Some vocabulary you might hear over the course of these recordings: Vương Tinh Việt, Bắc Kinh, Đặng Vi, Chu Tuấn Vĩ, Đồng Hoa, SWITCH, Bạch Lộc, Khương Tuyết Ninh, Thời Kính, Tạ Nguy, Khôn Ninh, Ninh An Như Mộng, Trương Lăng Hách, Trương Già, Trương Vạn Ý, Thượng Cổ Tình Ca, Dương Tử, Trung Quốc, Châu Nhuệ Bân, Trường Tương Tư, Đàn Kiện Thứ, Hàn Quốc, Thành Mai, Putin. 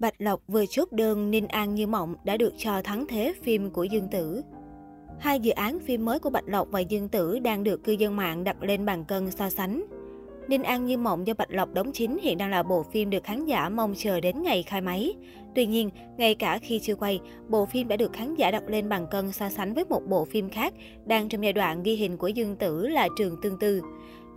Bạch Lộc vừa chốt đơn Ninh An Như Mộng đã được cho thắng thế phim của Dương Tử. Hai dự án phim mới của Bạch Lộc và Dương Tử đang được cư dân mạng đặt lên bàn cân so sánh. Ninh An Như Mộng do Bạch Lộc đóng chính hiện đang là bộ phim được khán giả mong chờ đến ngày khai máy. Tuy nhiên, ngay cả khi chưa quay, bộ phim đã được khán giả đặt lên bàn cân so sánh với một bộ phim khác đang trong giai đoạn ghi hình của Dương Tử là Trường Tương Tư.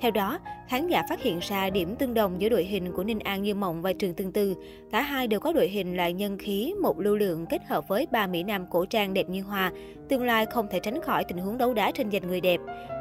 Theo đó, khán giả phát hiện ra điểm tương đồng giữa đội hình của Ninh An Như Mộng và Trường Tương Tư. Cả hai đều có đội hình là nhân khí, một lưu lượng kết hợp với ba mỹ nam cổ trang đẹp như hoa. Tương lai không thể tránh khỏi tình huống đấu đá tranh giành người đẹp.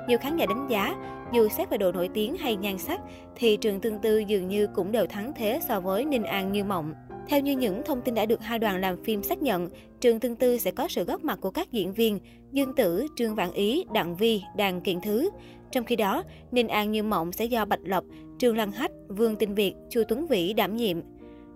Nhiều khán giả đánh giá, dù xét về độ nổi tiếng hay nhan sắc, thì Trường Tương Tư dường như cũng đều thắng thế so với Ninh An Như Mộng. Theo như những thông tin đã được hai đoàn làm phim xác nhận, Trường Tương Tư sẽ có sự góp mặt của các diễn viên Dương Tử, Trương Vạn Ý, Đặng Vi, Đàn Kiện Thứ. Trong khi đó, Ninh An Như Mộng sẽ do Bạch Lộc, Trương Lăng Hách, Vương Tinh Việt, Chu Tuấn Vĩ đảm nhiệm.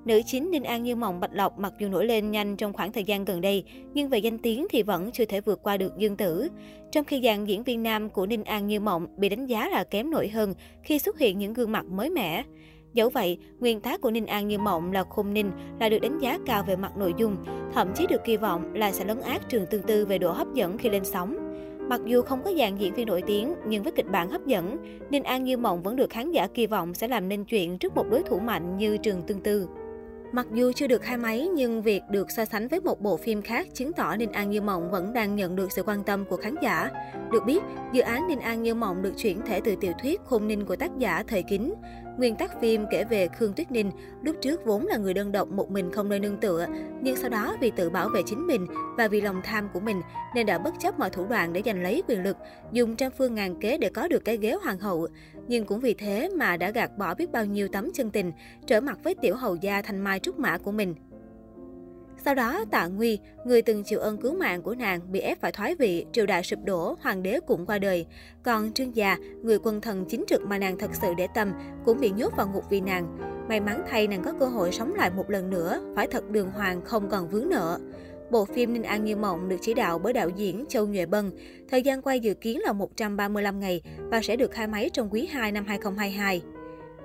Nữ chính Ninh An Như Mộng Bạch Lộc mặc dù nổi lên nhanh trong khoảng thời gian gần đây, nhưng về danh tiếng thì vẫn chưa thể vượt qua được Dương Tử. Trong khi dàn diễn viên nam của Ninh An Như Mộng bị đánh giá là kém nổi hơn khi xuất hiện những gương mặt mới mẻ. Dẫu vậy, nguyên tác của Ninh An Như Mộng là Khôn Ninh là được đánh giá cao về mặt nội dung, thậm chí được kỳ vọng là sẽ lấn át Trường Tương Tư về độ hấp dẫn khi lên sóng. Mặc dù không có dàn diễn viên nổi tiếng, nhưng với kịch bản hấp dẫn, Ninh An Như Mộng vẫn được khán giả kỳ vọng sẽ làm nên chuyện trước một đối thủ mạnh như Trường Tương Tư. Mặc dù chưa được khai máy, nhưng việc được so sánh với một bộ phim khác chứng tỏ Ninh An Như Mộng vẫn đang nhận được sự quan tâm của khán giả. Được biết, dự án Ninh An Như Mộng được chuyển thể từ tiểu thuyết Khôn Ninh của tác giả Thời Kính. Nguyên tác phim kể về Khương Tuyết Ninh, lúc trước vốn là người đơn độc một mình không nơi nương tựa, nhưng sau đó vì tự bảo vệ chính mình và vì lòng tham của mình nên đã bất chấp mọi thủ đoạn để giành lấy quyền lực, dùng trăm phương ngàn kế để có được cái ghế hoàng hậu. Nhưng cũng vì thế mà đã gạt bỏ biết bao nhiêu tấm chân tình, trở mặt với tiểu hầu gia Thành Mai trúc mã của mình. Sau đó, Tạ Nguy, người từng chịu ơn cứu mạng của nàng, bị ép phải thoái vị, triều đại sụp đổ, hoàng đế cũng qua đời. Còn Trương Già, người quân thần chính trực mà nàng thật sự để tâm, cũng bị nhốt vào ngục vì nàng. May mắn thay, nàng có cơ hội sống lại một lần nữa, phải thật đường hoàng không còn vướng nợ. Bộ phim Ninh An Như Mộng được chỉ đạo bởi đạo diễn Châu Nhuệ Bân. Thời gian quay dự kiến là 135 ngày và sẽ được khai máy trong quý 2 năm 2022.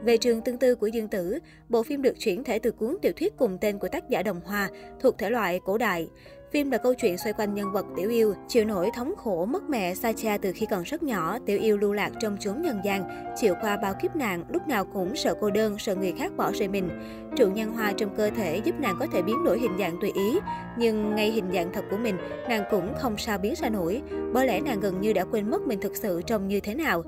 Về Trường Tương Tư của Dương Tử, bộ phim được chuyển thể từ cuốn tiểu thuyết cùng tên của tác giả Đồng Hoa, thuộc thể loại cổ đại. Phim là câu chuyện xoay quanh nhân vật Tiểu Yêu, chịu nỗi thống khổ mất mẹ xa cha từ khi còn rất nhỏ. Tiểu Yêu lưu lạc trong chốn nhân gian, chịu qua bao kiếp nạn, lúc nào cũng sợ cô đơn, sợ người khác bỏ rơi mình. Trụ nhân hoa trong cơ thể giúp nàng có thể biến đổi hình dạng tùy ý, nhưng ngay hình dạng thật của mình, nàng cũng không sao biến ra nổi, bởi lẽ nàng gần như đã quên mất mình thực sự trông như thế nào.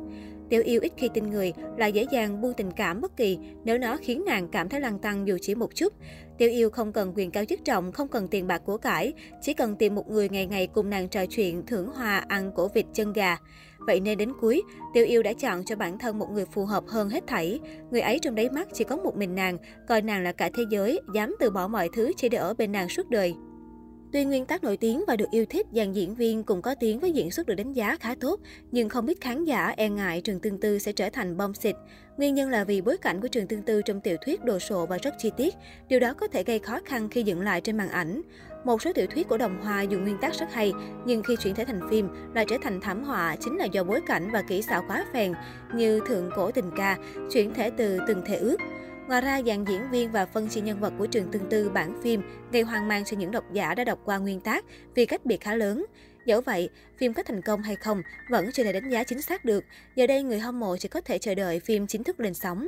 Tiểu Yêu ít khi tin người, là dễ dàng buông tình cảm bất kỳ nếu nó khiến nàng cảm thấy lăn tăn dù chỉ một chút. Tiểu Yêu không cần quyền cao chức trọng, không cần tiền bạc của cải, chỉ cần tìm một người ngày ngày cùng nàng trò chuyện, thưởng hoa, ăn cổ vịt chân gà. Vậy nên đến cuối, Tiểu Yêu đã chọn cho bản thân một người phù hợp hơn hết thảy. Người ấy trong đáy mắt chỉ có một mình nàng, coi nàng là cả thế giới, dám từ bỏ mọi thứ chỉ để ở bên nàng suốt đời. Tuy nguyên tác nổi tiếng và được yêu thích, dàn diễn viên cũng có tiếng với diễn xuất được đánh giá khá tốt, nhưng không ít khán giả e ngại Trường Tương Tư sẽ trở thành bom xịt. Nguyên nhân là vì bối cảnh của Trường Tương Tư trong tiểu thuyết đồ sộ và rất chi tiết, điều đó có thể gây khó khăn khi dựng lại trên màn ảnh. Một số tiểu thuyết của Đồng Hoa dù nguyên tác rất hay, nhưng khi chuyển thể thành phim lại trở thành thảm họa chính là do bối cảnh và kỹ xảo quá phèn, như Thượng Cổ Tình Ca, chuyển thể từ Từng Thề Ước. Ngoài ra, dàn diễn viên và phân chia nhân vật của Trường Tương Tư bản phim gây hoang mang cho những độc giả đã đọc qua nguyên tác vì cách biệt khá lớn. Dẫu vậy, phim có thành công hay không vẫn chưa thể đánh giá chính xác được. Giờ đây, người hâm mộ chỉ có thể chờ đợi phim chính thức lên sóng.